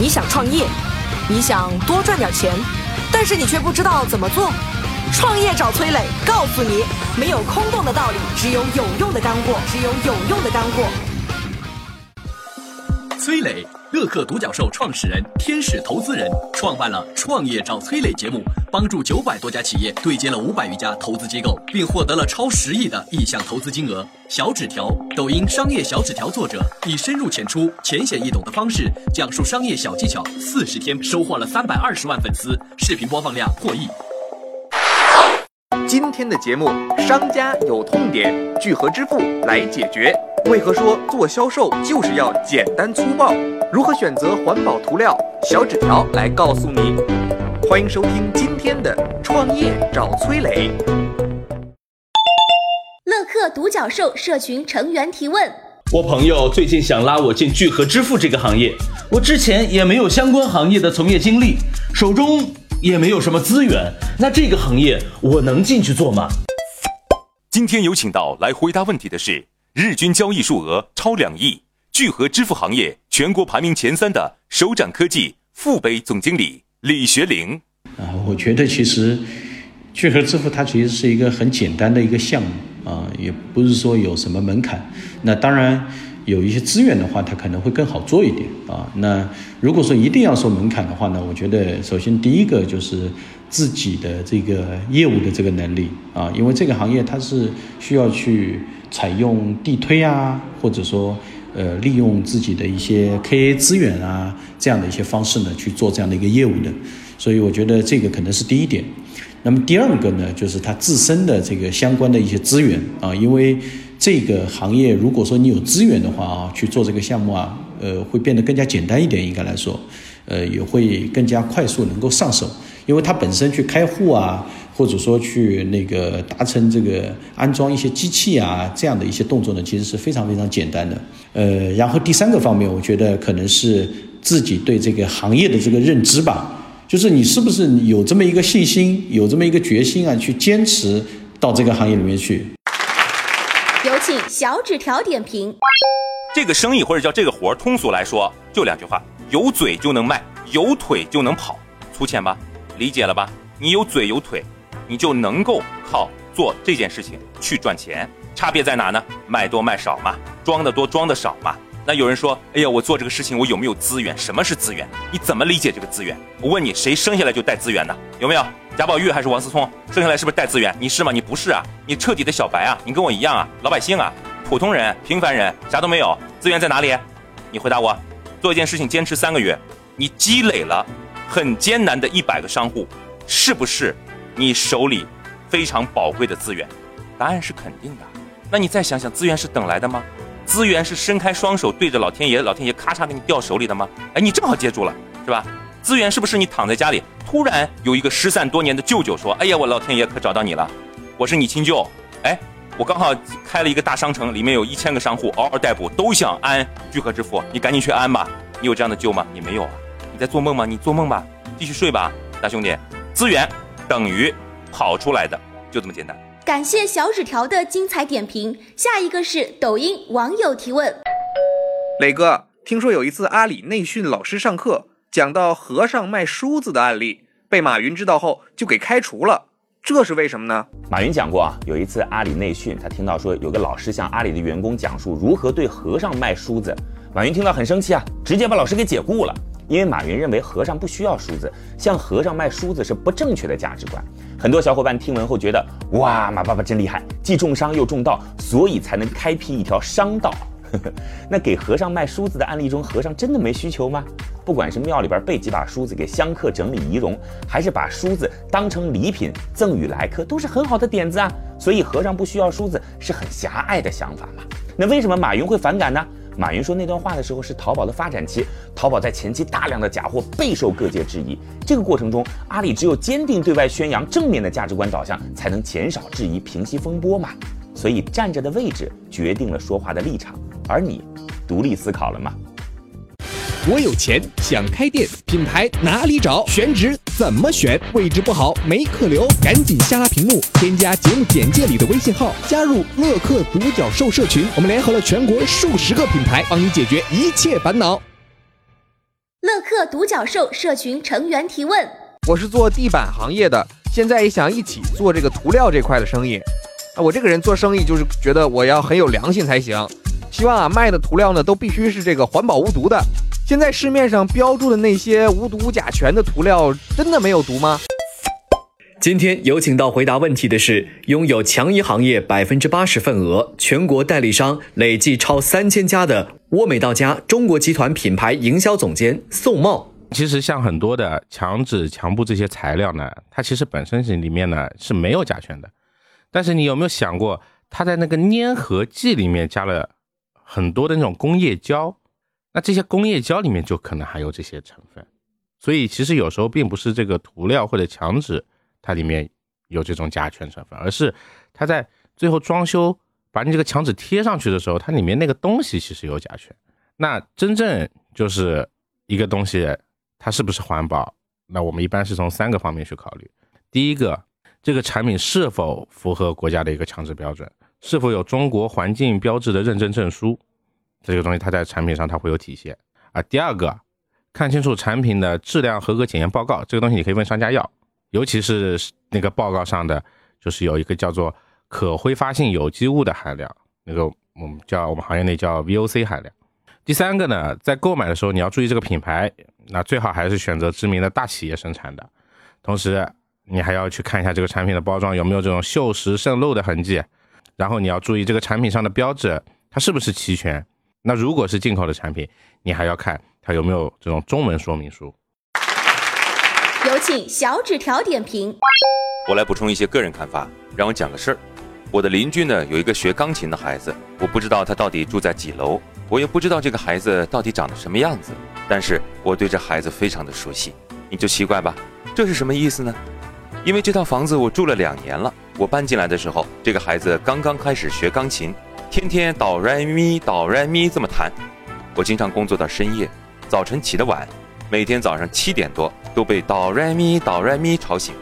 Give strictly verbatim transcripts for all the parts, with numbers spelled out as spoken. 你想创业，你想多赚点钱，但是你却不知道怎么做。创业找崔磊，告诉你没有空洞的道理，只有有用的干货，只有有用的干货。崔磊，乐客独角兽创始人、天使投资人，创办了《创业找崔磊》节目，帮助九百多家企业对接了五百余家投资机构，并获得了超十亿的意向投资金额。小纸条，抖音商业小纸条作者，以深入浅出、浅显易懂的方式讲述商业小技巧，四十天收获了三百二十万粉丝，视频播放量破亿。今天的节目，商家有痛点，聚合支付来解决。为何说做销售就是要简单粗暴？如何选择环保涂料？小纸条来告诉你。欢迎收听今天的创业找崔磊。乐客独角兽社群成员提问：我朋友最近想拉我进聚合支付这个行业，我之前也没有相关行业的从业经历，手中也没有什么资源，那这个行业我能进去做吗？今天有请到来回答问题的是日均交易数额超两亿，聚合支付行业全国排名前三的首展科技副北总经理李学凌。啊，我觉得其实聚合支付它其实是一个很简单的一个项目啊，也不是说有什么门槛。那当然有一些资源的话，它可能会更好做一点啊。那如果说一定要说门槛的话呢，我觉得首先第一个就是自己的这个业务的这个能力啊，因为这个行业它是需要去采用地推啊，或者说呃利用自己的一些 K A 资源啊这样的一些方式呢去做这样的一个业务的，所以我觉得这个可能是第一点。那么第二个呢，就是它自身的这个相关的一些资源啊，因为这个行业如果说你有资源的话啊，去做这个项目啊，呃，会变得更加简单一点，应该来说，呃，也会更加快速能够上手，因为它本身去开户啊，或者说去那个达成这个安装一些机器啊这样的一些动作呢，其实是非常非常简单的。呃，然后第三个方面，我觉得可能是自己对这个行业的这个认知吧，就是你是不是有这么一个信心，有这么一个决心啊，去坚持到这个行业里面去。有请小纸条点评。这个生意或者叫这个活，通俗来说就两句话：有嘴就能卖，有腿就能跑。粗浅吧，理解了吧？你有嘴有腿，你就能够靠做这件事情去赚钱。差别在哪呢？卖多卖少嘛，装的多装的少嘛。那有人说，哎呀，我做这个事情我有没有资源？什么是资源？你怎么理解这个资源？我问你，谁生下来就带资源呢？有没有？贾宝玉还是王思聪生下来是不是带资源？你是吗？你不是啊，你彻底的小白啊，你跟我一样啊，老百姓啊，普通人平凡人，啥都没有，资源在哪里？你回答我。做一件事情坚持三个月，你积累了很艰难的一百个商户，是不是你手里非常宝贵的资源？答案是肯定的。那你再想想，资源是等来的吗？资源是伸开双手对着老天爷，老天爷咔嚓给你掉手里的吗？哎，你正好接住了，是吧？资源是不是你躺在家里，突然有一个失散多年的舅舅说，哎呀，我老天爷可找到你了，我是你亲舅，哎，我刚好开了一个大商城，里面有一千个商户嗷嗷待哺，都想安聚合支付，你赶紧去安吧。你有这样的舅吗？你没有啊。你在做梦吗？你做梦吧，继续睡吧，大兄弟。资源等于跑出来的，就这么简单。感谢小纸条的精彩点评。下一个是抖音网友提问。磊哥，听说有一次阿里内训老师上课，讲到和尚卖梳子的案例，被马云知道后就给开除了，这是为什么呢？马云讲过啊，有一次阿里内训，他听到说有个老师向阿里的员工讲述如何对和尚卖梳子，马云听到很生气啊，直接把老师给解雇了。因为马云认为和尚不需要梳子，向和尚卖梳子是不正确的价值观。很多小伙伴听闻后觉得，哇，马爸爸真厉害，既重商又重道，所以才能开辟一条商道。那给和尚卖梳子的案例中，和尚真的没需求吗？不管是庙里边备几把梳子给香客整理仪容，还是把梳子当成礼品赠与来客，都是很好的点子啊。所以和尚不需要梳子是很狭隘的想法嘛。那为什么马云会反感呢？马云说那段话的时候是淘宝的发展期，淘宝在前期大量的假货备受各界质疑，这个过程中阿里只有坚定对外宣扬正面的价值观导向，才能减少质疑，平息风波嘛。所以站着的位置决定了说话的立场，而你独立思考了吗？我有钱想开店，品牌哪里找？选址怎么选？位置不好没客流？赶紧下拉屏幕，添加节目简介里的微信号，加入乐客独角兽社群。我们联合了全国数十个品牌，帮你解决一切烦恼。乐客独角兽社群成员提问：我是做地板行业的，现在也想一起做这个涂料这块的生意。我这个人做生意就是觉得我要很有良心才行，希望啊卖的涂料呢都必须是这个环保无毒的。现在市面上标注的那些无毒无甲醛的涂料真的没有毒吗？今天有请到回答问题的是拥有强衣行业 百分之八十 份额，全国代理商累计超三千家的沃美到家中国集团品牌营销总监宋茂。其实像很多的强纸强布这些材料呢，它其实本身是里面呢是没有甲醛的，但是你有没有想过它在那个粘合剂里面加了很多的那种工业胶，那这些工业胶里面就可能含有这些成分。所以其实有时候并不是这个涂料或者强纸它里面有这种甲醛成分，而是它在最后装修把你这个墙纸贴上去的时候，它里面那个东西其实有甲醛。那真正就是一个东西它是不是环保，那我们一般是从三个方面去考虑。第一个，这个产品是否符合国家的一个强制标准，是否有中国环境标志的认证证书，这个东西它在产品上它会有体现啊。第二个，看清楚产品的质量合格检验报告，这个东西你可以问商家要，尤其是那个报告上的就是有一个叫做可挥发性有机物的含量，那个我们叫我们行业内叫 V O C 含量。第三个呢，在购买的时候你要注意这个品牌，那最好还是选择知名的大企业生产的，同时你还要去看一下这个产品的包装有没有这种锈蚀渗漏的痕迹，然后你要注意这个产品上的标志它是不是齐全，那如果是进口的产品你还要看它有没有这种中文说明书。有请小纸条点评。我来补充一些个人看法，让我讲个事儿。我的邻居呢有一个学钢琴的孩子，我不知道他到底住在几楼，我也不知道这个孩子到底长得什么样子，但是我对这孩子非常的熟悉。你就奇怪吧，这是什么意思呢？因为这套房子我住了两年了，我搬进来的时候这个孩子刚刚开始学钢琴，天天哆来咪哆来咪这么弹。我经常工作到深夜，早晨起得晚，每天早上七点多都被哆来咪哆来咪吵醒。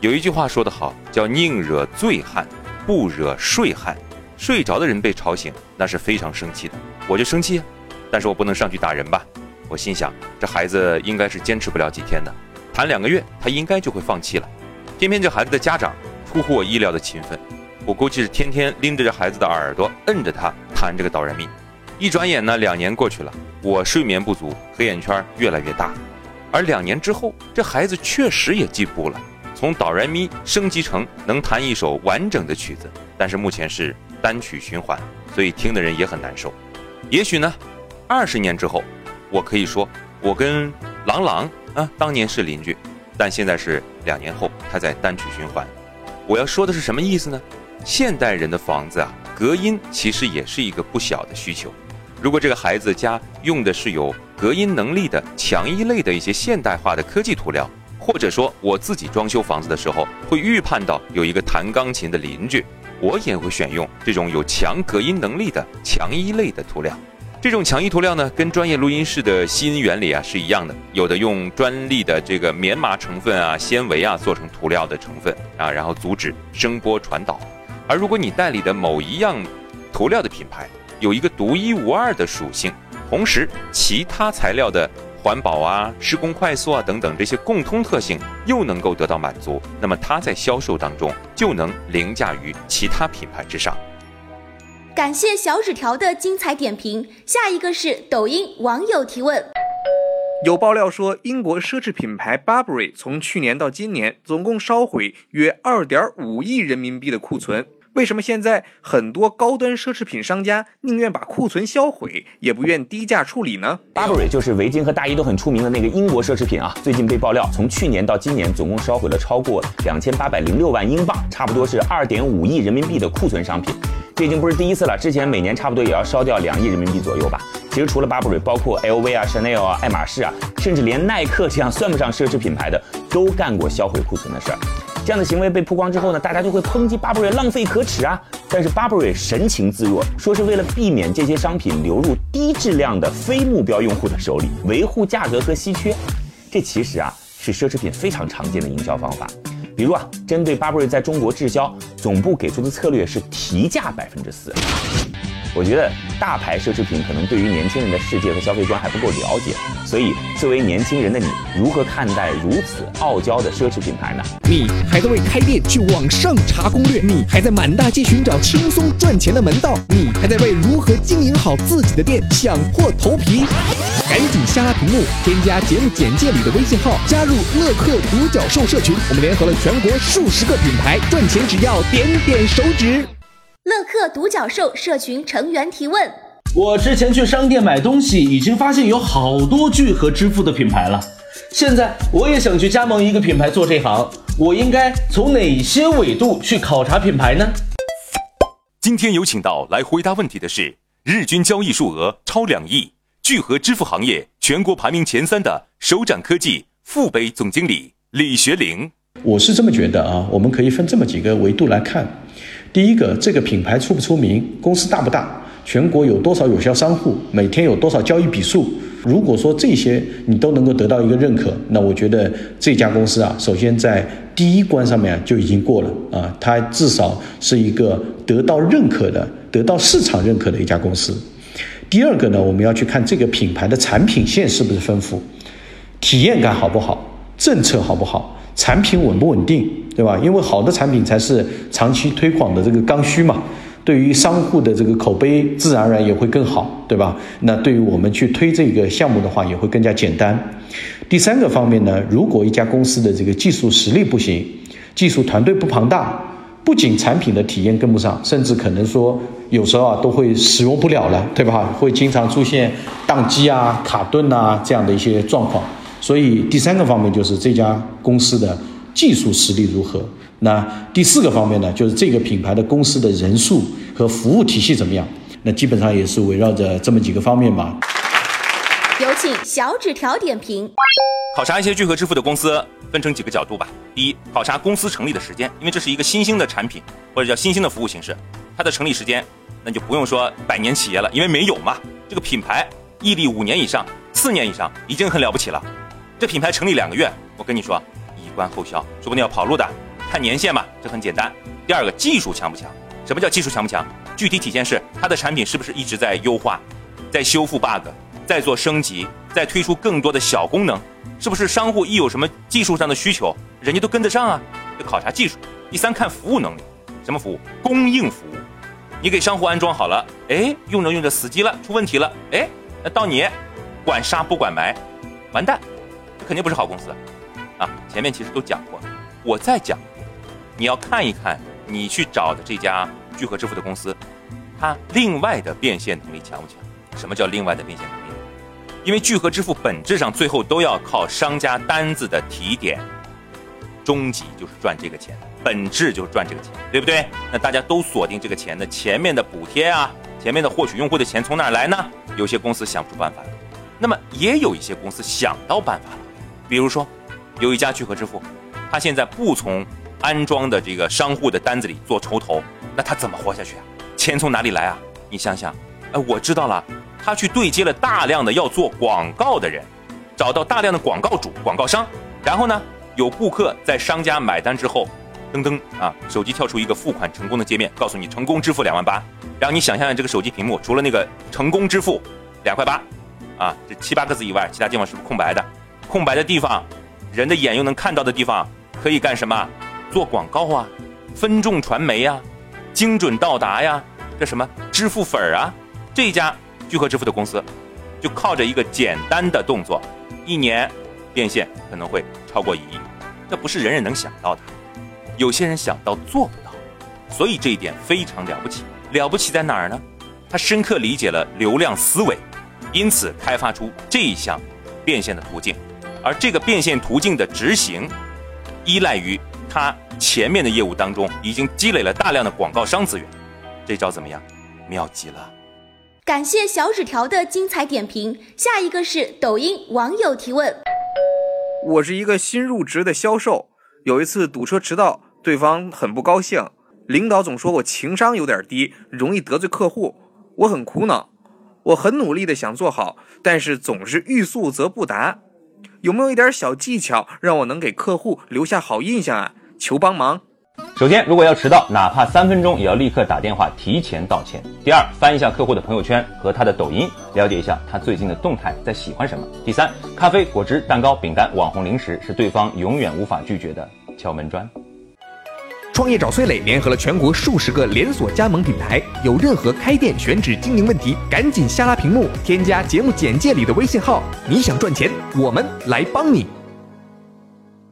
有一句话说得好，叫宁惹醉汉不惹睡汉，睡着的人被吵醒那是非常生气的。我就生气啊，但是我不能上去打人吧，我心想这孩子应该是坚持不了几天的，谈两个月他应该就会放弃了。偏偏这孩子的家长出乎我意料的勤奋，我估计是天天拎着这孩子的耳朵摁着他弹这个哆来咪。一转眼呢两年过去了，我睡眠不足，黑眼圈越来越大，而两年之后这孩子确实也进步了，从哆来咪升级成能弹一首完整的曲子，但是目前是单曲循环，所以听的人也很难受。也许呢二十年之后我可以说我跟郎朗啊当年是邻居，但现在是两年后他在单曲循环。我要说的是什么意思呢？现代人的房子啊，隔音其实也是一个不小的需求。如果这个孩子家用的是有隔音能力的墙衣类的一些现代化的科技涂料，或者说我自己装修房子的时候会预判到有一个弹钢琴的邻居，我也会选用这种有强隔音能力的墙衣类的涂料。这种墙衣涂料呢跟专业录音室的吸音原理啊是一样的，有的用专利的这个棉麻成分啊纤维啊做成涂料的成分啊，然后阻止声波传导。而如果你代理的某一样涂料的品牌有一个独一无二的属性，同时其他材料的环保啊施工快速啊等等这些共通特性又能够得到满足，那么它在销售当中就能凌驾于其他品牌之上。感谢小纸条的精彩点评。下一个是抖音网友提问。有爆料说英国奢侈品牌 Burberry 从去年到今年总共烧毁约 二点五亿人民币的库存，为什么现在很多高端奢侈品商家宁愿把库存销毁也不愿低价处理呢？ Burberry 就是围巾和大衣都很出名的那个英国奢侈品啊，最近被爆料从去年到今年总共烧毁了超过两千八百零六万英镑，差不多是 二点五亿人民币的库存商品。这已经不是第一次了，之前每年差不多也要烧掉两亿人民币左右吧。其实除了 Burberry， 包括 L V 啊 Chanel 啊爱马仕啊，甚至连耐克这样算不上奢侈品牌的都干过销毁库存的事儿。这样的行为被曝光之后呢，大家就会抨击 Burberry 浪费可耻啊，但是 Burberry 神情自若，说是为了避免这些商品流入低质量的非目标用户的手里，维护价格和稀缺。这其实啊是奢侈品非常常见的营销方法。比如啊，针对 Burberry 在中国滞销，总部给出的策略是提价 百分之四。我觉得大牌奢侈品可能对于年轻人的世界和消费观还不够了解，所以作为年轻人的你，如何看待如此傲娇的奢侈品牌呢？你还在为开店去网上查攻略，你还在满大街寻找轻松赚钱的门道，你还在为如何经营好自己的店想破头皮。赶紧下拉屏幕，添加节目简介里的微信号，加入乐客独角兽社群。我们联合了全国数十个品牌，赚钱只要点点手指。乐客独角兽社群成员提问：我之前去商店买东西，已经发现有好多聚合支付的品牌了。现在我也想去加盟一个品牌做这行，我应该从哪些维度去考察品牌呢？今天有请到来回答问题的是日均交易数额超两亿。聚合支付行业全国排名前三的首展科技副北总经理李学凌。我是这么觉得啊，我们可以分这么几个维度来看。第一个，这个品牌出不出名，公司大不大，全国有多少有效商户，每天有多少交易笔数。如果说这些你都能够得到一个认可，那我觉得这家公司啊，首先在第一关上面就已经过了啊，它至少是一个得到认可的、得到市场认可的一家公司。第二个呢，我们要去看这个品牌的产品线是不是丰富，体验感好不好，政策好不好，产品稳不稳定，对吧？因为好的产品才是长期推广的这个刚需嘛，对于商户的这个口碑自然而然也会更好，对吧？那对于我们去推这个项目的话也会更加简单。第三个方面呢，如果一家公司的这个技术实力不行，技术团队不庞大，不仅产品的体验跟不上，甚至可能说有时候啊都会使用不了了，对吧？会经常出现宕机啊、卡顿啊这样的一些状况。所以第三个方面就是这家公司的技术实力如何。那第四个方面呢，就是这个品牌的公司的人数和服务体系怎么样。那基本上也是围绕着这么几个方面吧。有请小纸条点评。考察一些聚合支付的公司分成几个角度吧。第一，考察公司成立的时间，因为这是一个新兴的产品或者叫新兴的服务形式，它的成立时间那就不用说百年企业了，因为没有嘛。这个品牌屹立五年以上、四年以上已经很了不起了。这品牌成立两个月，我跟你说以观后效，说不定要跑路的，看年限嘛，这很简单。第二个，技术强不强？什么叫技术强不强？具体体现是它的产品是不是一直在优化，在修复 bug， 在做升级，在推出更多的小功能，是不是商户一有什么技术上的需求，人家都跟得上啊？就考察技术。第三，看服务能力。什么服务？供应服务。你给商户安装好了，哎，用着用着死机了，出问题了，哎，那到你管杀不管埋，完蛋，这肯定不是好公司啊。前面其实都讲过，我再讲，你要看一看你去找的这家聚合支付的公司，它另外的变现能力强不强？什么叫另外的变现能力？因为聚合支付本质上最后都要靠商家单子的提点，终极就是赚这个钱，本质就是赚这个钱，对不对？那大家都锁定这个钱的前面的补贴啊，前面的获取用户的钱从哪来呢？有些公司想不出办法了，那么也有一些公司想到办法了。比如说有一家聚合支付，他现在不从安装的这个商户的单子里做筹投，那他怎么活下去啊？钱从哪里来啊？你想想，哎，我知道了，他去对接了大量的要做广告的人，找到大量的广告主、广告商，然后呢，有顾客在商家买单之后，噔噔啊，手机跳出一个付款成功的界面，告诉你成功支付两万八。然后你想象这个手机屏幕，除了那个成功支付两块八，啊，这七八个字以外，其他地方是不是空白的？空白的地方，人的眼又能看到的地方，可以干什么？做广告啊，分众传媒啊，精准到达呀，这什么支付粉啊，这家。聚合支付的公司就靠着一个简单的动作，一年变现可能会超过一亿，这不是人人能想到的，有些人想到做不到，所以这一点非常了不起。了不起在哪儿呢？他深刻理解了流量思维，因此开发出这一项变现的途径，而这个变现途径的执行依赖于他前面的业务当中已经积累了大量的广告商资源。这招怎么样？妙极了。感谢小纸条的精彩点评。下一个是抖音网友提问。我是一个新入职的销售，有一次堵车迟到，对方很不高兴，领导总说我情商有点低，容易得罪客户，我很苦恼。我很努力的想做好，但是总是欲速则不达，有没有一点小技巧让我能给客户留下好印象啊？求帮忙。首先，如果要迟到，哪怕三分钟也要立刻打电话提前道歉。第二，翻一下客户的朋友圈和他的抖音，了解一下他最近的动态，在喜欢什么。第三，咖啡、果汁、蛋糕、饼干、网红零食是对方永远无法拒绝的敲门砖。创业找崔磊联合了全国数十个连锁加盟品牌，有任何开店选址经营问题，赶紧下拉屏幕，添加节目简介里的微信号。你想赚钱，我们来帮你。